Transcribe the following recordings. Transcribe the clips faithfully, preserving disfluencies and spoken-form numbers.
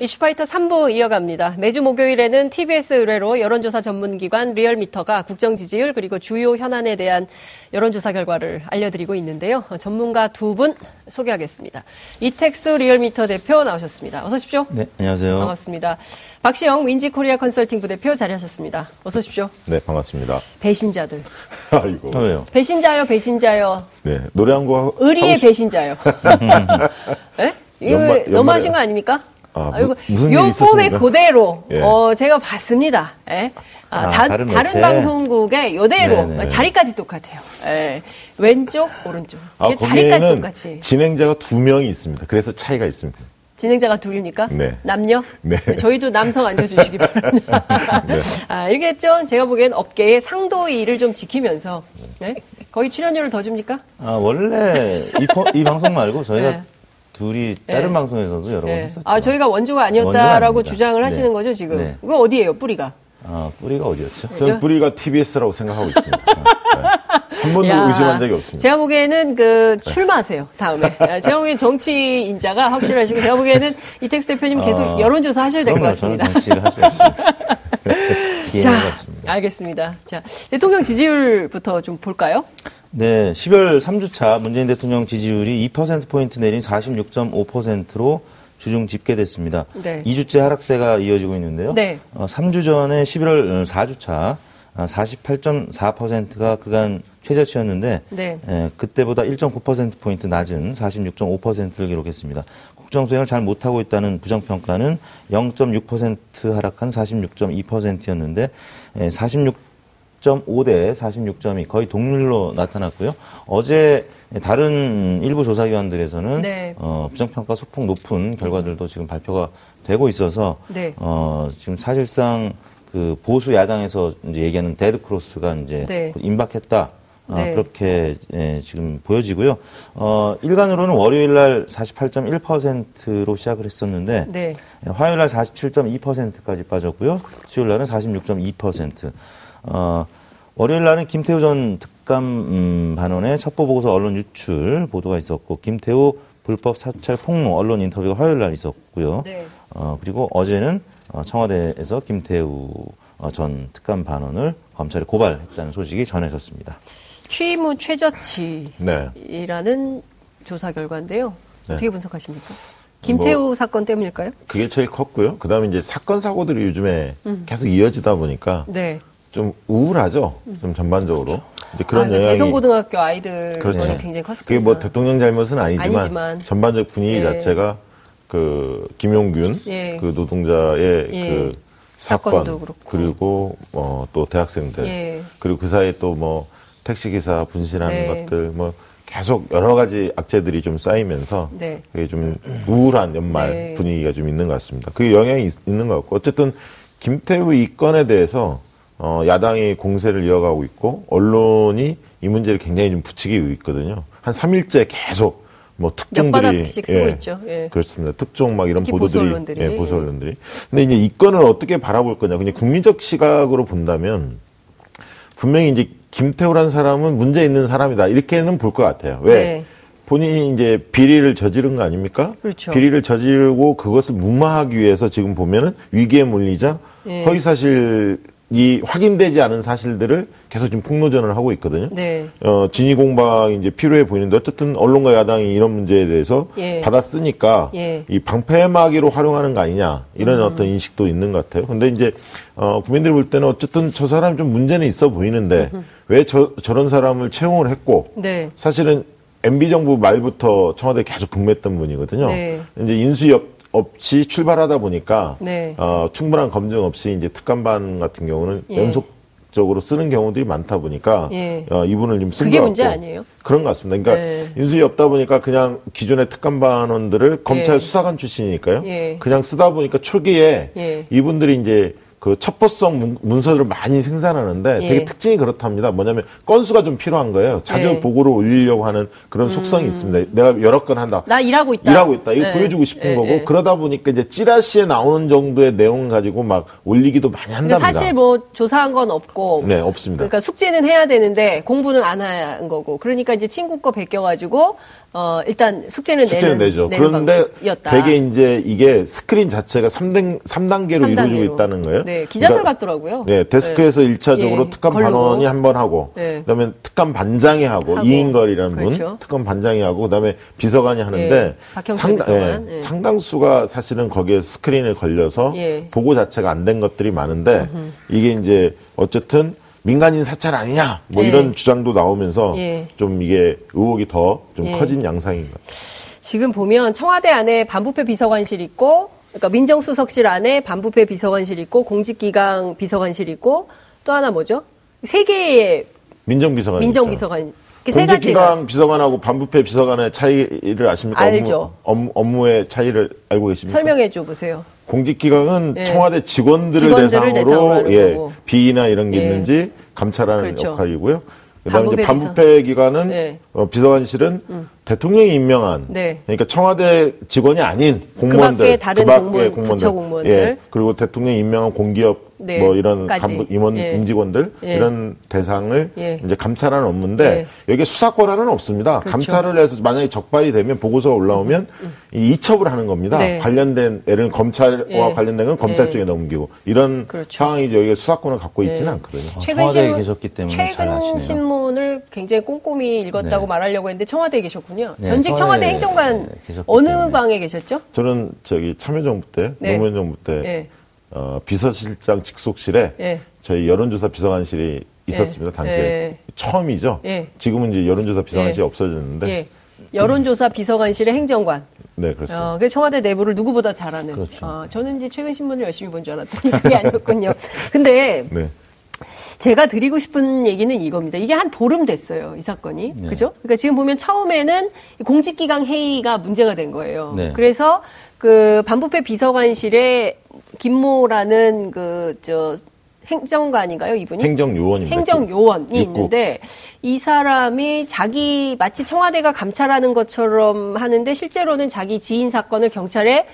이슈파이터 삼 부 이어갑니다. 매주 목요일에는 티비에스 의뢰로 여론조사 전문기관 리얼미터가 국정지지율 그리고 주요 현안에 대한 여론조사 결과를 알려드리고 있는데요. 전문가 두 분 소개하겠습니다. 이택수 리얼미터 대표 나오셨습니다. 어서 오십시오. 네, 안녕하세요. 반갑습니다. 박시영 윈지코리아 컨설팅 부대표 자리하셨습니다. 어서 오십시오. 네, 반갑습니다. 배신자들. 아이고. 왜요? 배신자요, 배신자요. 네, 노래 한 곡. 의리의 싶... 배신자요. 네? 이거 연말, 너무 하신 거 아닙니까? 아, 아이고, 무슨 요 폼의 그대로 예. 어, 제가 봤습니다. 예. 아, 아, 다, 다른, 다른 방송국의 요대로 네네. 자리까지 똑같아요. 예. 왼쪽 오른쪽 아, 자리까지 똑같이 진행자가 두 명이 있습니다. 그래서 차이가 있습니다. 진행자가 둘입니까? 네. 남녀? 네. 저희도 남성 앉아주시기 바랍니다. 네. 아, 이렇게 좀 제가 보기엔 업계의 상도의를 좀 지키면서 네? 거의 출연료를 더 줍니까? 아 원래 이, 이 방송 말고 저희가 네. 둘이 다른 네. 방송에서도 여러 번 네. 했었죠. 아, 저희가 원조가 아니었다라고 원조가 주장을 하시는 네. 거죠, 지금? 네. 그거 어디예요, 뿌리가? 아, 뿌리가 어디였죠? 저는 뿌리가 티비에스라고 생각하고 있습니다. 네. 한 번도 야, 의심한 적이 없습니다. 제가 보기에는 그 출마하세요, 다음에. 제가 보기에는 정치인자가 확실하시고, 제가 보기에는 이택수 대표님 계속 아, 여론조사 하셔야 될 것 같습니다. 저는 정치를 하셔야겠습니다. 자, 없습니다. 알겠습니다. 자, 대통령 지지율부터 좀 볼까요? 네, 십이월 삼 주차 문재인 대통령 지지율이 이 퍼센트포인트 내린 사십육 점 오 퍼센트로 주중 집계됐습니다. 네. 이 주째 하락세가 이어지고 있는데요. 네. 어, 삼 주 전에 십일월 사 주차 사십팔 점 사 퍼센트가 그간 최저치였는데 네. 에, 그때보다 일 점 구 퍼센트포인트 낮은 사십육 점 오 퍼센트를 기록했습니다. 국정 수행을 잘 못하고 있다는 부정평가는 영 점 육 퍼센트 하락한 사십육 점 이 퍼센트였는데 에, 사십육 점 오 대 사십육 점이 거의 동률로 나타났고요. 어제 다른 일부 조사기관들에서는 네. 어, 부정평가 소폭 높은 결과들도 지금 발표가 되고 있어서 네. 어, 지금 사실상 그 보수 야당에서 이제 얘기하는 데드크로스가 이제 네. 임박했다. 네. 어, 그렇게 예, 지금 보여지고요. 어, 일간으로는 월요일 날 사십팔 점 일 퍼센트로 시작을 했었는데 네. 화요일 날 사십칠 점 이 퍼센트까지 빠졌고요. 수요일 날은 사십육 점 이 퍼센트. 어, 월요일 날은 김태우 전 특감 음, 반원의 첩보 보고서 언론 유출 보도가 있었고 김태우 불법 사찰 폭로 언론 인터뷰가 화요일 날 있었고요. 네. 어, 그리고 어제는 청와대에서 김태우 전 특감 반원을 검찰에 고발했다는 소식이 전해졌습니다. 취임 후 최저치라는 네. 조사 결과인데요. 네. 어떻게 분석하십니까? 김태우 뭐, 사건 때문일까요? 그게 제일 컸고요. 그다음에 이제 사건 사고들이 요즘에 음. 계속 이어지다 보니까 네. 좀 우울하죠. 좀 전반적으로. 그렇죠. 이제 그런 아, 영향이 대성고등학교 아이들 그렇죠. 굉장히 컸습니다. 그게 뭐 대통령 잘못은 아니지만, 아니지만. 전반적 분위기 예. 자체가 그 김용균 예. 그 노동자의 예. 그 사건 그리고 어, 또 대학생들 예. 그리고 그 사이에 또 뭐 택시기사 분신하는 네. 것들 뭐 계속 여러 가지 악재들이 좀 쌓이면서 네. 그게 좀 우울한 연말 네. 분위기가 좀 있는 것 같습니다. 그게 영향이 있, 있는 것 같고 어쨌든 김태우 이 건에 대해서 어, 야당이 공세를 이어가고 있고 언론이 이 문제를 굉장히 좀 부추기고 있거든요. 한 삼 일째 계속 뭐 특종들이 몇 바닥씩 쓰고 예, 있죠. 예. 그렇습니다. 특종 막 이런 보도들이 보수 언론들이. 예, 보수 언론들이. 근데 이제 이 건을 어떻게 바라볼 거냐. 그냥 국민적 시각으로 본다면 분명히 이제 김태우라는 사람은 문제 있는 사람이다. 이렇게는 볼 것 같아요. 왜? 네. 본인이 이제 비리를 저지른 거 아닙니까? 그렇죠. 비리를 저지르고 그것을 무마하기 위해서 지금 보면은 위기에 몰리자 예. 허위사실 이 확인되지 않은 사실들을 계속 지금 폭로전을 하고 있거든요. 네. 어, 진위 공방이 이제 필요해 보이는데 어쨌든 언론과 야당이 이런 문제에 대해서 예. 받아쓰니까 예. 이 방패막이로 활용하는 거 아니냐 이런 음. 어떤 인식도 있는 것 같아요. 근데 이제 어, 국민들이 볼 때는 어쨌든 저 사람이 좀 문제는 있어 보이는데 음흠. 왜 저, 저런 사람을 채용을 했고 네. 사실은 엠비 정부 말부터 청와대에 계속 근무했던 분이거든요. 네. 이제 인수협 없이 출발하다 보니까 네. 어, 충분한 검증 없이 이제 특감반 같은 경우는 예. 연속적으로 쓰는 경우들이 많다 보니까 예. 어, 이분을 좀 쓴 것 같고 그게 문제 아니에요? 그런 것 같습니다. 그러니까 네. 인수위 없다 보니까 그냥 기존의 특감반원들을 검찰 예. 수사관 출신이니까요. 예. 그냥 쓰다 보니까 초기에 예. 이분들이 이제 그 첩보성 문서를 많이 생산하는데 예. 되게 특징이 그렇답니다. 뭐냐면 건수가 좀 필요한 거예요. 자주 예. 보고를 올리려고 하는 그런 속성이 음. 있습니다. 내가 여러 건 한다. 나 일하고 있다. 일하고 있다. 이거 예. 보여주고 싶은 예. 거고 예. 그러다 보니까 이제 찌라시에 나오는 정도의 내용 가지고 막 올리기도 많이 한답니다. 사실 뭐 조사한 건 없고 네, 없습니다. 그러니까 숙제는 해야 되는데 공부는 안 한 거고 그러니까 이제 친구 거 베껴가지고 어 일단 숙제는, 숙제는 내는, 내죠. 내는 그런데 방식이었다. 되게 이제 이게 스크린 자체가 삼 단계로, 삼 단계로 이루어지고 있다는 거예요. 네, 기자들 그러니까, 같더라고요. 네, 데스크에서 네. 일 차적으로 예, 특감 걸리고. 반원이 한 번 하고, 네. 그다음에 특감 반장이 하고, 하고. 이인걸이라는 그렇죠. 분, 특감 반장이 하고, 그다음에 비서관이 하는데 예, 상당, 비서관. 예, 예. 상당수가 사실은 거기에 스크린에 걸려서 예. 보고 자체가 안 된 것들이 많은데 음흠. 이게 이제 어쨌든 민간인 사찰 아니냐, 뭐 예. 이런 주장도 나오면서 예. 좀 이게 의혹이 더 좀 예. 커진 양상인 것 같아요. 지금 보면 청와대 안에 반부패 비서관실 있고. 그러니까 민정수석실 안에 반부패 비서관실 있고 공직기강 비서관실 있고 또 하나 뭐죠? 세 개의 민정비서관. 민정비서관. 세 가지가. 공직기강 비서관하고 반부패 비서관의 차이를 아십니까? 알죠. 업무, 업무의 차이를 알고 계십니까? 설명해 줘 보세요. 공직기강은 예. 청와대 직원들을, 직원들을 대상으로 예, 비위나 이런 게 예. 있는지 감찰하는 그렇죠. 역할이고요. 그다음에 반부패, 반부패 기관은 네. 어, 비서관실은 음. 대통령이 임명한 네. 그러니까 청와대 직원이 아닌 공무원들, 그 밖에 다른 그 공무원, 공무원들, 부처 공무원들, 예, 그리고 대통령이 임명한 공기업 네. 뭐 이런 감, 임원 예. 임직원들 예. 이런 대상을 예. 이제 감찰하는 업무인데 예. 여기에 수사권한은 없습니다. 그렇죠. 감찰을 해서 만약에 적발이 되면 보고서가 올라오면 음. 이 이첩을 하는 겁니다. 네. 관련된 애를 검찰과 예. 관련된 건 검찰 예. 쪽에 넘기고 이런 그렇죠. 상황이 이제 여기에 수사권을 갖고 있지는 예. 않거든요. 아, 최근 청와대에 신문, 계셨기 때문에 최근 잘 아시네요. 신문을 굉장히 꼼꼼히 읽었다고 네. 말하려고 했는데 청와대에 계셨군요. 네, 전직 청와대 행정관 어느 때문에. 방에 계셨죠? 저는 저기 참여정부 때 네. 노무현 정부 때. 네. 어, 비서실장 직속실에 예. 저희 여론조사 비서관실이 있었습니다. 예. 당시에 예. 처음이죠. 예. 지금은 이제 여론조사 비서관실이 예. 없어졌는데 예. 여론조사 비서관실의 행정관. 네, 그렇습니다. 어, 그래서 청와대 내부를 누구보다 잘 아는. 그렇죠. 어, 저는 이제 최근 신문을 열심히 본 줄 알았더니 그게 아니었군요. 근데 네. 제가 드리고 싶은 얘기는 이겁니다. 이게 한 보름 됐어요, 이 사건이. 네. 그죠? 그러니까 지금 보면 처음에는 공직기강 회의가 문제가 된 거예요. 네. 그래서 그 반부패 비서관실에 김모라는 그 저 행정관인가요, 이분이? 행정요원입니다. 행정요원이 있고. 있는데 이 사람이 자기 마치 청와대가 감찰하는 것처럼 하는데 실제로는 자기 지인 사건을 경찰에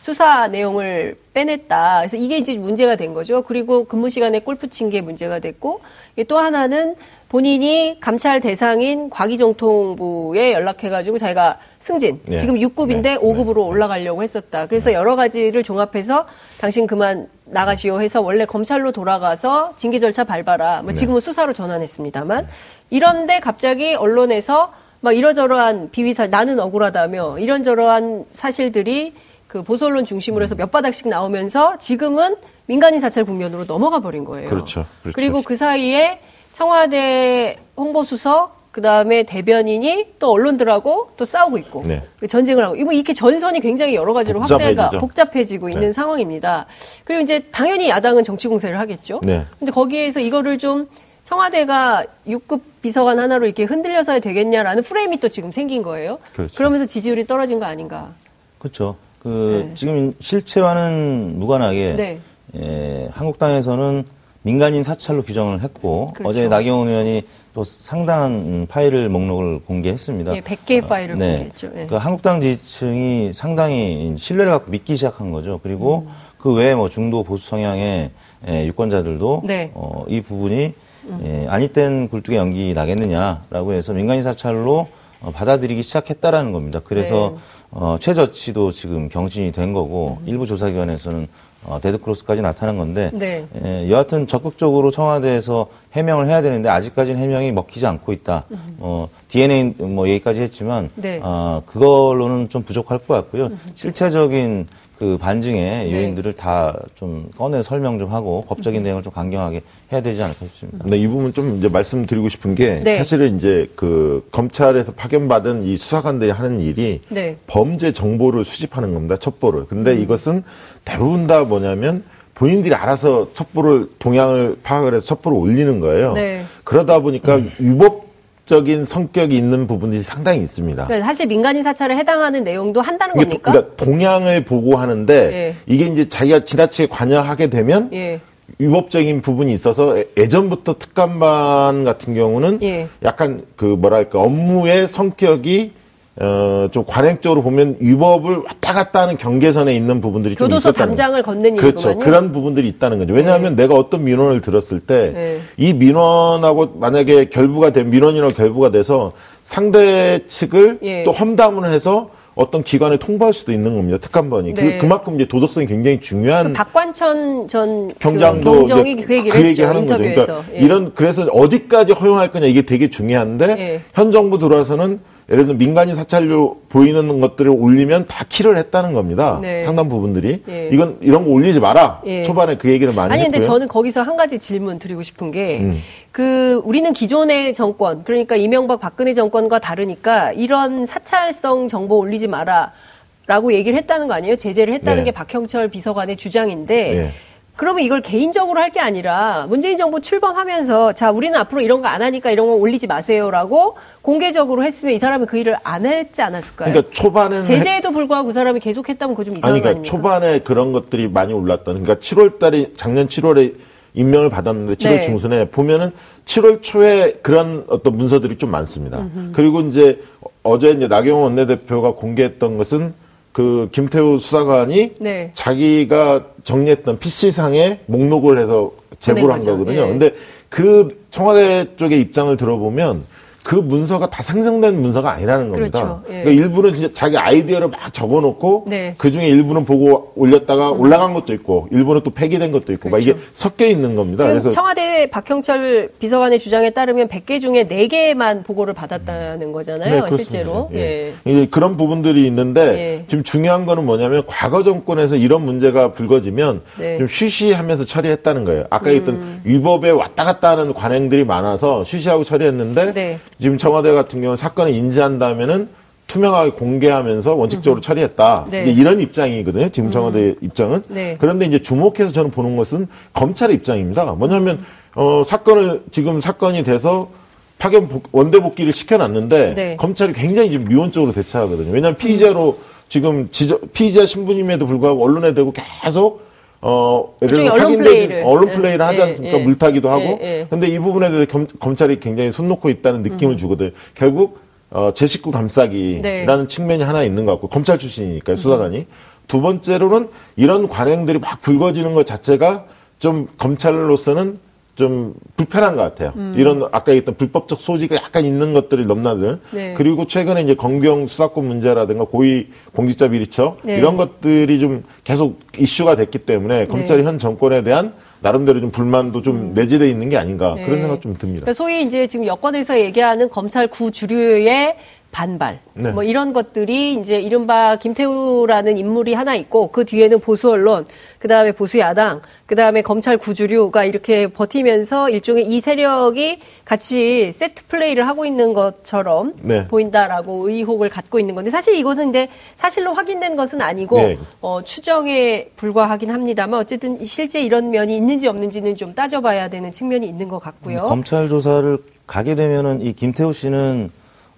수사 내용을 빼냈다. 그래서 이게 이제 문제가 된 거죠. 그리고 근무 시간에 골프 친 게 문제가 됐고 또 하나는 본인이 감찰 대상인 과기정통부에 연락해가지고 자기가 승진. 네. 지금 육 급인데 네. 오 급으로 네. 올라가려고 했었다. 그래서 네. 여러 가지를 종합해서 당신 그만 나가시오 해서 원래 검찰로 돌아가서 징계 절차 밟아라. 뭐 지금은 네. 수사로 전환했습니다만. 이런데 갑자기 언론에서 막 이러저러한 비위사, 나는 억울하다며 이런저러한 사실들이 그 보수 언론 중심으로 해서 몇 바닥씩 나오면서 지금은 민간인 사찰 국면으로 넘어가 버린 거예요. 그렇죠. 그렇죠. 그리고 그 사이에 청와대 홍보수석, 그 다음에 대변인이 또 언론들하고 또 싸우고 있고 네. 전쟁을 하고 이렇게 전선이 굉장히 여러 가지로 복잡해지죠. 확대가 복잡해지고 네. 있는 상황입니다. 그리고 이제 당연히 야당은 정치 공세를 하겠죠. 네. 근데 거기에서 이거를 좀 청와대가 육 급 비서관 하나로 이렇게 흔들려서 해야 되겠냐라는 프레임이 또 지금 생긴 거예요. 그렇죠. 그러면서 지지율이 떨어진 거 아닌가. 그렇죠. 그 네. 지금 실체와는 무관하게 네. 예, 한국당에서는 민간인 사찰로 규정을 했고 그렇죠. 어제 나경원 의원이 또 상당한 파일을 목록을 공개했습니다. 예, 백 개의 파일을 어, 네. 공개했죠. 예. 그 한국당 지지층이 상당히 신뢰를 갖고 믿기 시작한 거죠. 그리고 음. 그 외에 뭐 중도 보수 성향의 예, 유권자들도 네. 어, 이 부분이 음. 예, 아니땐 굴뚝에 연기 나겠느냐라고 해서 민간인 사찰로 어, 받아들이기 시작했다라는 겁니다. 그래서 네. 어, 최저치도 지금 경신이 된 거고 음. 일부 조사기관에서는 어, 데드크로스까지 나타난 건데 네. 예, 여하튼 적극적으로 청와대에서 해명을 해야 되는데 아직까지는 해명이 먹히지 않고 있다. 음. 어, 디엔에이 뭐 얘기까지 했지만 네. 어, 그걸로는 좀 부족할 것 같고요. 음. 실체적인 그 반증의 요인들을 네. 다 좀 꺼내 설명 좀 하고 법적인 내용을 좀 강경하게 해야 되지 않을까 싶습니다. 네, 이 부분 좀 이제 말씀드리고 싶은 게 네. 사실은 이제 그 검찰에서 파견받은 이 수사관들이 하는 일이 네. 범죄 정보를 수집하는 겁니다. 첩보를. 근데 음. 이것은 대부분 다 뭐냐면 본인들이 알아서 첩보를 동향을 파악을 해서 첩보를 올리는 거예요. 네. 그러다 보니까 음. 유법 공익적인 성격이 있는 부분이 상당히 있습니다. 네, 사실 민간인 사찰에 해당하는 내용도 한다는 겁니까? 그러니까 동향을 보고 하는데 예. 이게 이제 자기가 지나치게 관여하게 되면 예. 위법적인 부분이 있어서 예전부터 특감반 같은 경우는 예. 약간 그 뭐랄까 업무의 성격이 어, 좀 관행적으로 보면 위법을 왔다 갔다 하는 경계선에 있는 부분들이 좀 있었다는 교도소 담장을 건넨 그렇죠. 일이구만요. 그런 부분들이 있다는 거죠. 왜냐하면 네. 내가 어떤 민원을 들었을 때 네. 이 민원하고 만약에 결부가 된 민원이나 결부가 돼서 상대 측을 네. 또 험담을 해서 어떤 기관에 통보할 수도 있는 겁니다. 특감반이. 네. 그, 그만큼 이제 도덕성이 굉장히 중요한. 그 박관천 전 경장도 그, 이제 그 얘기를 그 얘기하는 인터뷰에서. 거죠. 그러니까 예. 이런 그래서 어디까지 허용할 거냐 이게 되게 중요한데 예. 현 정부 들어와서는 예를 들어 민간인 사찰로 보이는 것들을 올리면 다 키를 했다는 겁니다. 네. 상당 부분들이. 예. 이건 이런 거 올리지 마라. 예. 초반에 그 얘기를 많이 했고요. 아니 근데 저는 거기서 한 가지 질문 드리고 싶은 게 음. 그 우리는 기존의 정권 그러니까 이명박 박근혜 정권과 다르니까 이런 사찰성 정보 올리지 마라라고 얘기를 했다는 거 아니에요? 제재를 했다는 네. 게 박형철 비서관의 주장인데 네. 그러면 이걸 개인적으로 할 게 아니라 문재인 정부 출범하면서 자 우리는 앞으로 이런 거 안 하니까 이런 거 올리지 마세요라고 공개적으로 했으면 이 사람이 그 일을 안 했지 않았을까요? 그러니까 초반에는 제재에도 불구하고 그 사람이 계속했다면 그거 좀 이상한 아니, 그러니까 거 아닙니까? 초반에 그런 것들이 많이 올랐던. 그러니까 칠월달에 작년 칠월에 임명을 받았는데 칠월 네. 중순에 보면은 칠월 초에 그런 어떤 문서들이 좀 많습니다. 음흠. 그리고 이제 어제 이제 나경원 원내대표가 공개했던 것은 그 김태우 수사관이 네. 자기가 정리했던 피씨상에 목록을 해서 제보를 한 거거든요. 예. 근데 그 청와대 쪽의 입장을 들어보면 그 문서가 다 생성된 문서가 아니라는 겁니다. 그렇죠. 예. 그러니까 일부는 진짜 자기 아이디어를 막 적어놓고 네. 그중에 일부는 보고 올렸다가 올라간 것도 있고 일부는 또 폐기된 것도 있고 그렇죠. 막 이게 섞여 있는 겁니다. 지금 그래서 청와대 박형철 비서관의 주장에 따르면 백 개 중에 네 개만 보고를 받았다는 거잖아요. 네, 실제로. 예. 예. 그런 부분들이 있는데 예. 지금 중요한 거는 뭐냐면 과거 정권에서 이런 문제가 불거지면 네. 좀 쉬쉬하면서 처리했다는 거예요. 아까 얘기했던 음. 위법에 왔다 갔다 하는 관행들이 많아서 쉬쉬하고 처리했는데 네. 지금 청와대 같은 경우는 사건을 인지한 다음에는 투명하게 공개하면서 원칙적으로 처리했다. 네. 이제 이런 입장이거든요. 지금 청와대 음. 입장은. 네. 그런데 이제 주목해서 저는 보는 것은 검찰의 입장입니다. 뭐냐면, 음. 어, 사건을, 지금 사건이 돼서 파견 복, 원대복귀를 시켜놨는데, 네. 검찰이 굉장히 지금 미온적으로 대처하거든요. 왜냐면 피의자로 지금 지저, 피의자 신분임에도 불구하고 언론에 대고 계속 어, 예를 들어 언론 플레이를, 언론 플레이를 하지 않습니까? 예, 예. 물타기도 하고. 예, 예. 근데 이 부분에 대해서 겸, 검찰이 굉장히 손 놓고 있다는 느낌을 음. 주거든요. 결국, 어, 제 식구 감싸기라는 네. 측면이 하나 있는 것 같고, 검찰 출신이니까요, 수사관이. 음. 두 번째로는 이런 관행들이 막 불거지는 것 자체가 좀 검찰로서는 좀 불편한 것 같아요. 음. 이런, 아까 얘기했던 불법적 소지가 약간 있는 것들을 넘나들. 네. 그리고 최근에 이제 검경 수사권 문제라든가 고위 공직자 비리처 네. 이런 것들이 좀 계속 이슈가 됐기 때문에 검찰이 네. 현 정권에 대한 나름대로 좀 불만도 좀 내재되어 있는 게 아닌가 네. 그런 생각 좀 듭니다. 그러니까 소위 이제 지금 여권에서 얘기하는 검찰 구주류의 반발 네. 뭐 이런 것들이 이제 이른바 김태우라는 인물이 하나 있고 그 뒤에는 보수 언론, 그 다음에 보수 야당, 그 다음에 검찰 구주류가 이렇게 버티면서 일종의 이 세력이 같이 세트 플레이를 하고 있는 것처럼 네. 보인다라고 의혹을 갖고 있는 건데 사실 이것은 근데 사실로 확인된 것은 아니고 네. 어, 추정에 불과하긴 합니다만 어쨌든 실제 이런 면이 있는지 없는지는 좀 따져봐야 되는 측면이 있는 것 같고요. 검찰 조사를 가게 되면은 이 김태우 씨는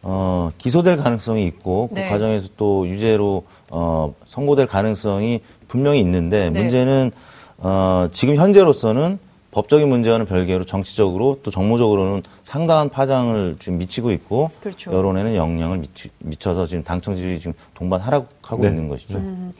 어, 기소될 가능성이 있고 네. 그 과정에서 또 유죄로 어, 선고될 가능성이 분명히 있는데 네. 문제는 어, 지금 현재로서는 법적인 문제와는 별개로 정치적으로 또 정무적으로는 상당한 파장을 지금 미치고 있고 그렇죠. 여론에는 영향을 미치, 미쳐서 지금 당청 지지율이 지금 동반 하락하고 네. 있는 것이죠. 음,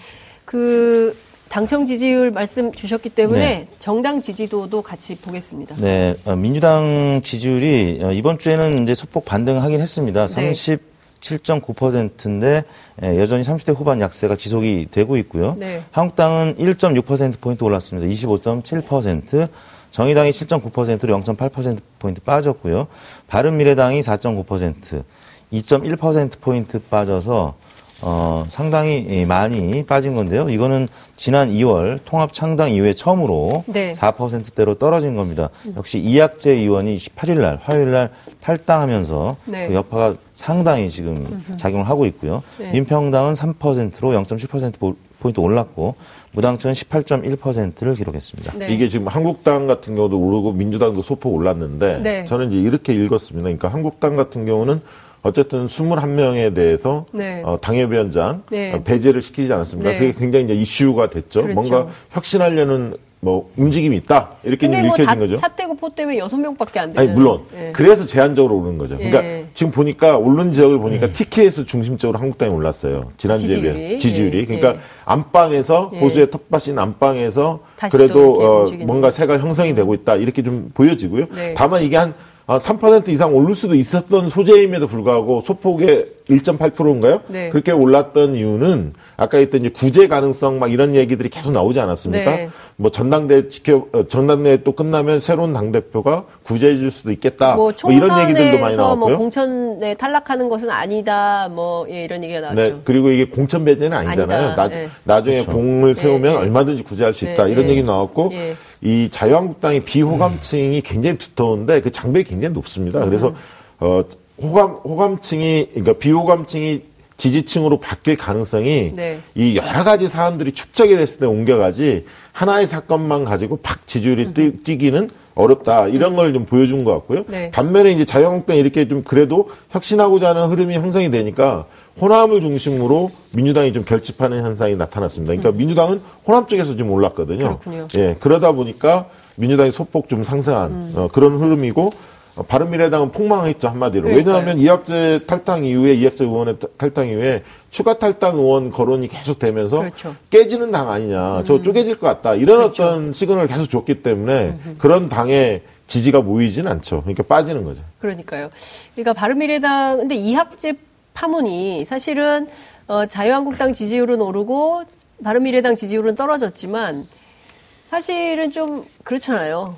그 당청 지지율 말씀 주셨기 때문에 네. 정당 지지도도 같이 보겠습니다. 네, 민주당 지지율이 이번 주에는 이제 소폭 반등하긴 했습니다. 네. 삼십칠 점 구 퍼센트인데 여전히 삼십 대 후반 약세가 지속이 되고 있고요. 네. 한국당은 일 점 육 퍼센트 포인트 올랐습니다. 이십오 점 칠 퍼센트. 정의당이 칠 점 구 퍼센트로 영 점 팔 퍼센트 포인트 빠졌고요. 바른미래당이 사 점 구 퍼센트, 이 점 일 퍼센트 포인트 빠져서 어, 상당히 많이 빠진 건데요. 이거는 지난 이월 통합 창당 이후에 처음으로 네. 사 퍼센트대로 떨어진 겁니다. 역시 이학재 의원이 십팔일 날 화요일 날 탈당하면서 네. 그 여파가 상당히 지금 작용을 하고 있고요. 네. 민평당은 삼 퍼센트로 영 점 칠 퍼센트 포인트 올랐고 무당층은 십팔 점 일 퍼센트를 기록했습니다. 네. 이게 지금 한국당 같은 경우도 오르고 민주당도 소폭 올랐는데 네. 저는 이제 이렇게 읽었습니다. 그러니까 한국당 같은 경우는 어쨌든 이십일 명에 대해서 네. 어, 당협위원장 네. 배제를 시키지 않았습니까? 네. 그게 굉장히 이제 이슈가 됐죠. 그렇죠. 뭔가 혁신하려는 뭐 움직임이 있다 이렇게 좀 읽혀진 뭐 거죠. 차 떼고 포 때문에 여섯 명밖에 안 되잖아요. 아니, 물론 예. 그래서 제한적으로 오른 거죠. 그러니까 예. 지금 보니까 오른 지역을 보니까 예. 티케이에서 중심적으로 한국당이 올랐어요. 지난주에 지지율이. 비해 지지율이. 예. 그러니까 예. 안방에서 예. 보수의 텃밭인 안방에서 그래도 어, 뭔가 새가 형성이 되고 있다 이렇게 좀 보여지고요. 네. 다만 이게 한 삼 퍼센트 이상 오를 수도 있었던 소재임에도 불구하고 소폭의 일 점 팔 퍼센트인가요? 네. 그렇게 올랐던 이유는 아까 했던 이제 구제 가능성 막 이런 얘기들이 계속 나오지 않았습니까? 네. 뭐 전당대회 지켜 전당대회 또 끝나면 새로운 당 대표가 구제해 줄 수도 있겠다. 뭐, 뭐 이런 얘기들도 많이 나왔고요. 뭐 공천에 탈락하는 것은 아니다. 뭐 예, 이런 얘기가 나왔죠. 네. 그리고 이게 공천 배제는 아니잖아요. 나, 네. 나중에 그렇죠. 공을 세우면 네. 얼마든지 구제할 수 있다. 네. 이런 얘기 나왔고 네. 이 자유한국당의 비호감층이 굉장히 두터운데 그 장벽이 굉장히 높습니다. 그래서 어 호감 호감층이 그러니까 비호감층이 지지층으로 바뀔 가능성이 네. 이 여러 가지 사안들이 축적이 됐을 때 옮겨가지 하나의 사건만 가지고 팍 지지율이 뛰, 뛰기는 어렵다 이런 걸 좀 보여준 것 같고요. 네. 반면에 이제 자유한국당 이렇게 좀 그래도 혁신하고자 하는 흐름이 형성이 되니까 호남을 중심으로 민주당이 좀 결집하는 현상이 나타났습니다. 그러니까 음. 민주당은 호남 쪽에서 좀 올랐거든요. 그렇군요. 예, 그러다 보니까 민주당이 소폭 좀 상승한 음. 어, 그런 흐름이고 어, 바른미래당은 폭망했죠 한마디로. 그러니까요. 왜냐하면 이학재 탈당 이후에 이학재 의원의 탈당 이후에 추가 탈당 의원 거론이 계속 되면서 그렇죠. 깨지는 당 아니냐, 음. 저 쪼개질 것 같다 이런 그렇죠. 어떤 시그널을 계속 줬기 때문에 음. 그런 당에 지지가 모이진 않죠. 그러니까 빠지는 거죠. 그러니까요. 그러니까 바른미래당 근데 이학재 파문이 사실은 어, 자유한국당 지지율은 오르고 바른미래당 지지율은 떨어졌지만 사실은 좀 그렇잖아요.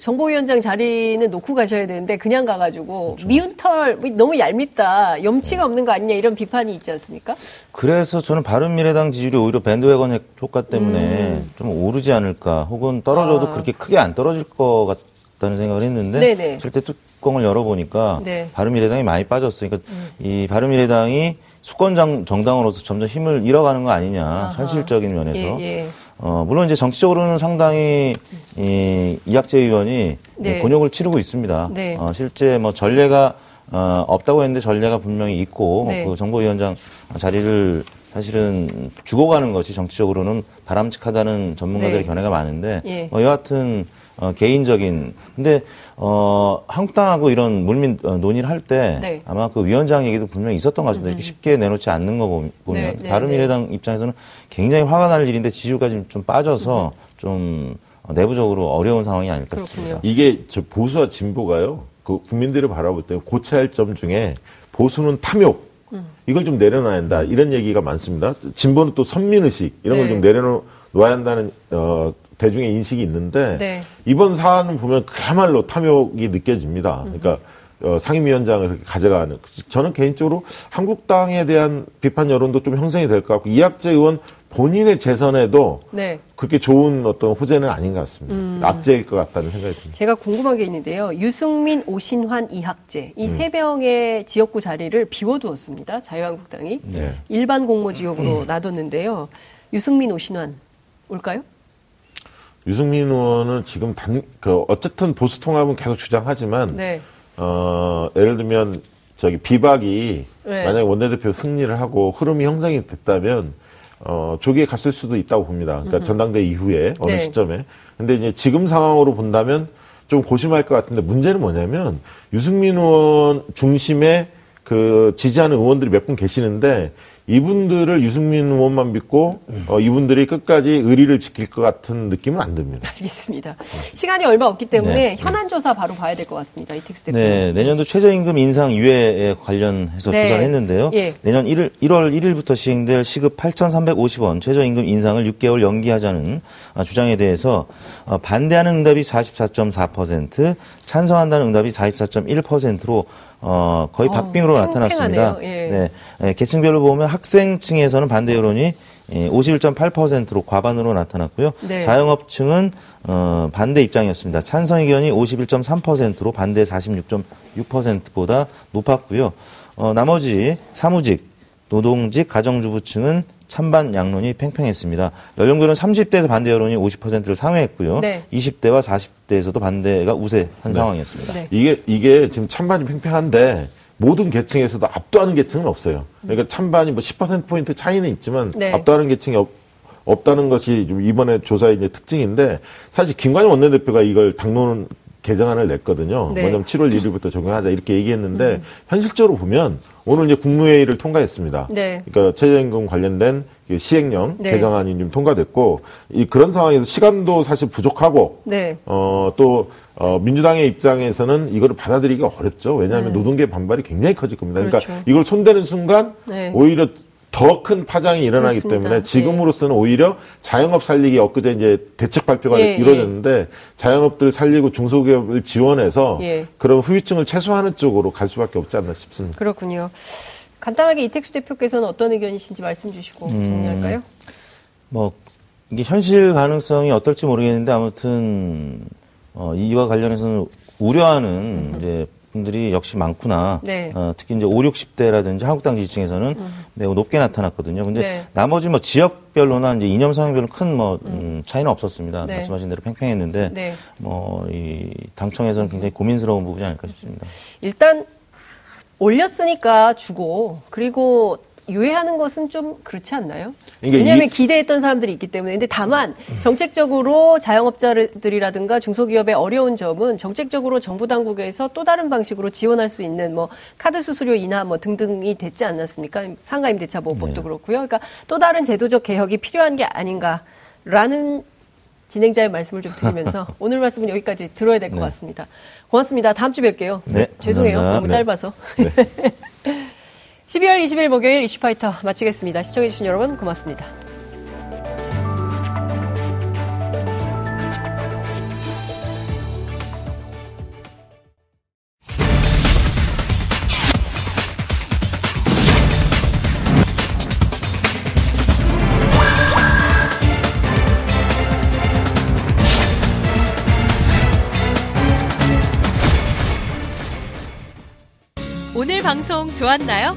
정보위원장 자리는 놓고 가셔야 되는데 그냥 가가지고 그렇죠. 미운 털 너무 얄밉다. 염치가 없는 거 아니냐 이런 비판이 있지 않습니까? 그래서 저는 바른미래당 지지율이 오히려 밴드웨건 효과 때문에 음. 좀 오르지 않을까 혹은 떨어져도 아. 그렇게 크게 안 떨어질 것 같다는 생각을 했는데 네네. 절대 또 뚜껑을 열어보니까 네. 바른미래당이 많이 빠졌어요. 그러니까 음. 이 바른미래당이 수권 정당으로서 점점 힘을 잃어가는 거 아니냐 아하. 현실적인 면에서 예, 예. 어, 물론 이제 정치적으로는 상당히 이, 이학재 의원이 네. 곤욕을 치르고 있습니다. 네. 어, 실제 뭐 전례가 어, 없다고 했는데 전례가 분명히 있고 네. 그 정보위원장 자리를 사실은 죽어가는 것이 정치적으로는 바람직하다는 전문가들의 네. 견해가 많은데 예. 어, 여하튼 어, 개인적인 근데 어, 한국당하고 이런 물밑 어, 논의를 할 때 네. 아마 그 위원장 얘기도 분명히 있었던 것 같습니다. 음. 이렇게 쉽게 내놓지 않는 거 보면 네, 네, 바른미래당 네. 입장에서는 굉장히 화가 날 일인데 지지율까지 좀, 좀 빠져서 음. 좀 내부적으로 어려운 상황이 아닐까 싶습니다. 이게 저 보수와 진보가요. 그 국민들을 바라볼 때 고찰 점 중에 보수는 탐욕 음. 이걸 좀 내려놔야 한다 이런 얘기가 많습니다. 진보는 또 선민의식 이런 네. 걸 좀 내려놓아야 한다는 어. 대중의 인식이 있는데 네. 이번 사안을 보면 그야말로 탐욕이 느껴집니다. 음. 그러니까 어, 상임위원장을 가져가는 저는 개인적으로 한국당에 대한 비판 여론도 좀 형성이 될 것 같고 이학재 의원 본인의 재선에도 네. 그렇게 좋은 어떤 호재는 아닌 것 같습니다. 음. 악재일 것 같다는 생각이 듭니다. 제가 궁금한 게 있는데요. 유승민, 오신환, 이학재 이 세 음. 명의 지역구 자리를 비워두었습니다. 자유한국당이 네. 일반 공모 지역으로 음. 놔뒀는데요. 유승민, 오신환 올까요? 유승민 의원은 지금 단, 그, 어쨌든 보수 통합은 계속 주장하지만, 네. 어, 예를 들면, 저기, 비박이, 네. 만약에 원내대표 승리를 하고 흐름이 형성이 됐다면, 어, 조기에 갔을 수도 있다고 봅니다. 그러니까 음흠. 전당대회 이후에, 어느 네. 시점에. 근데 이제 지금 상황으로 본다면 좀 고심할 것 같은데, 문제는 뭐냐면, 유승민 의원 중심에 그, 지지하는 의원들이 몇 분 계시는데, 이분들을 유승민 의원만 믿고 어, 이분들이 끝까지 의리를 지킬 것 같은 느낌은 안 듭니다. 알겠습니다. 시간이 얼마 없기 때문에 네. 현안 조사 바로 봐야 될 것 같습니다. 이택수 대표. 네, 내년도 최저임금 인상 유예에 관련해서 네. 조사를 했는데요. 예. 내년 일월 일일부터 시행될 시급 팔천삼백오십 원 최저임금 인상을 육 개월 연기하자는 주장에 대해서 반대하는 응답이 사십사 점 사 퍼센트, 찬성한다는 응답이 사십사 점 일 퍼센트로 어, 거의 박빙으로 어, 나타났습니다. 예. 네, 계층별로 보면 학생층에서는 반대 여론이 오십일 점 팔 퍼센트로 과반으로 나타났고요. 네. 자영업층은 어, 반대 입장이었습니다. 찬성 의견이 오십일 점 삼 퍼센트로 반대 사십육 점 육 퍼센트보다 높았고요. 어, 나머지 사무직, 노동직 가정주부층은 찬반 양론이 팽팽했습니다. 연령별은 삼십 대에서 반대 여론이 오십 퍼센트를 상회했고요. 네. 이십 대와 사십 대에서도 반대가 우세한 네. 상황이었습니다. 네. 이게 이게 지금 찬반이 팽팽한데 모든 계층에서도 압도하는 계층은 없어요. 그러니까 찬반이 뭐 십 퍼센트 포인트 차이는 있지만 네. 압도하는 계층이 없, 없다는 것이 이번에 조사의 이제 특징인데, 사실 김관영 원내대표가 이걸 당론 개정안을 냈거든요. 네. 뭐냐면 칠월 일일부터 적용하자 이렇게 얘기했는데 음. 현실적으로 보면 오늘 이제 국무회의를 통과했습니다. 네. 그러니까 최저임금 관련된 시행령 네. 개정안이 좀 통과됐고, 이 그런 상황에서 시간도 사실 부족하고 네. 어, 또 어, 민주당의 입장에서는 이거를 받아들이기가 어렵죠. 왜냐하면 네. 노동계 반발이 굉장히 커질 겁니다. 그렇죠. 그러니까 이걸 손대는 순간 네. 오히려 더 큰 파장이 일어나기 그렇습니다. 때문에 지금으로서는 예. 오히려 자영업 살리기 엊그제 이제 대책 발표가 예, 이루어졌는데 예. 자영업들 살리고 중소기업을 지원해서 예. 그런 후유증을 최소화하는 쪽으로 갈 수밖에 없지 않나 싶습니다. 그렇군요. 간단하게 이택수 대표께서는 어떤 의견이신지 말씀 주시고 정리할까요? 음, 뭐 이게 현실 가능성이 어떨지 모르겠는데 아무튼 어, 이와 관련해서는 우려하는 음. 이제. 분들이 역시 많구나. 네. 어, 특히 이제 오십, 육십 대라든지 한국당 지지층에서는 음. 매우 높게 나타났거든요. 근데 네. 나머지 뭐 지역별로나 이제 이념 성향별로 큰 뭐 음, 차이는 없었습니다. 네. 말씀하신 대로 팽팽했는데 네. 뭐 이 당청에서는 굉장히 고민스러운 부분이 아닐까 싶습니다. 일단 올렸으니까 주고 그리고 유예하는 것은 좀 그렇지 않나요? 왜냐하면 이... 기대했던 사람들이 있기 때문에. 근데 다만 정책적으로 자영업자들이라든가 중소기업의 어려운 점은 정책적으로 정부 당국에서 또 다른 방식으로 지원할 수 있는 뭐 카드 수수료 인하 뭐 등등이 됐지 않았습니까? 상가 임대차 보호법도 네. 그렇고요. 그러니까 또 다른 제도적 개혁이 필요한 게 아닌가라는 진행자의 말씀을 좀 드리면서 오늘 말씀은 여기까지 들어야 될 것 네. 같습니다. 고맙습니다. 다음 주 뵐게요. 네, 죄송해요. 감사합니다. 너무 짧아서. 네. 십이월 이십일 목요일 이슈파이터 마치겠습니다. 시청해주신 여러분 고맙습니다. 오늘 방송 좋았나요?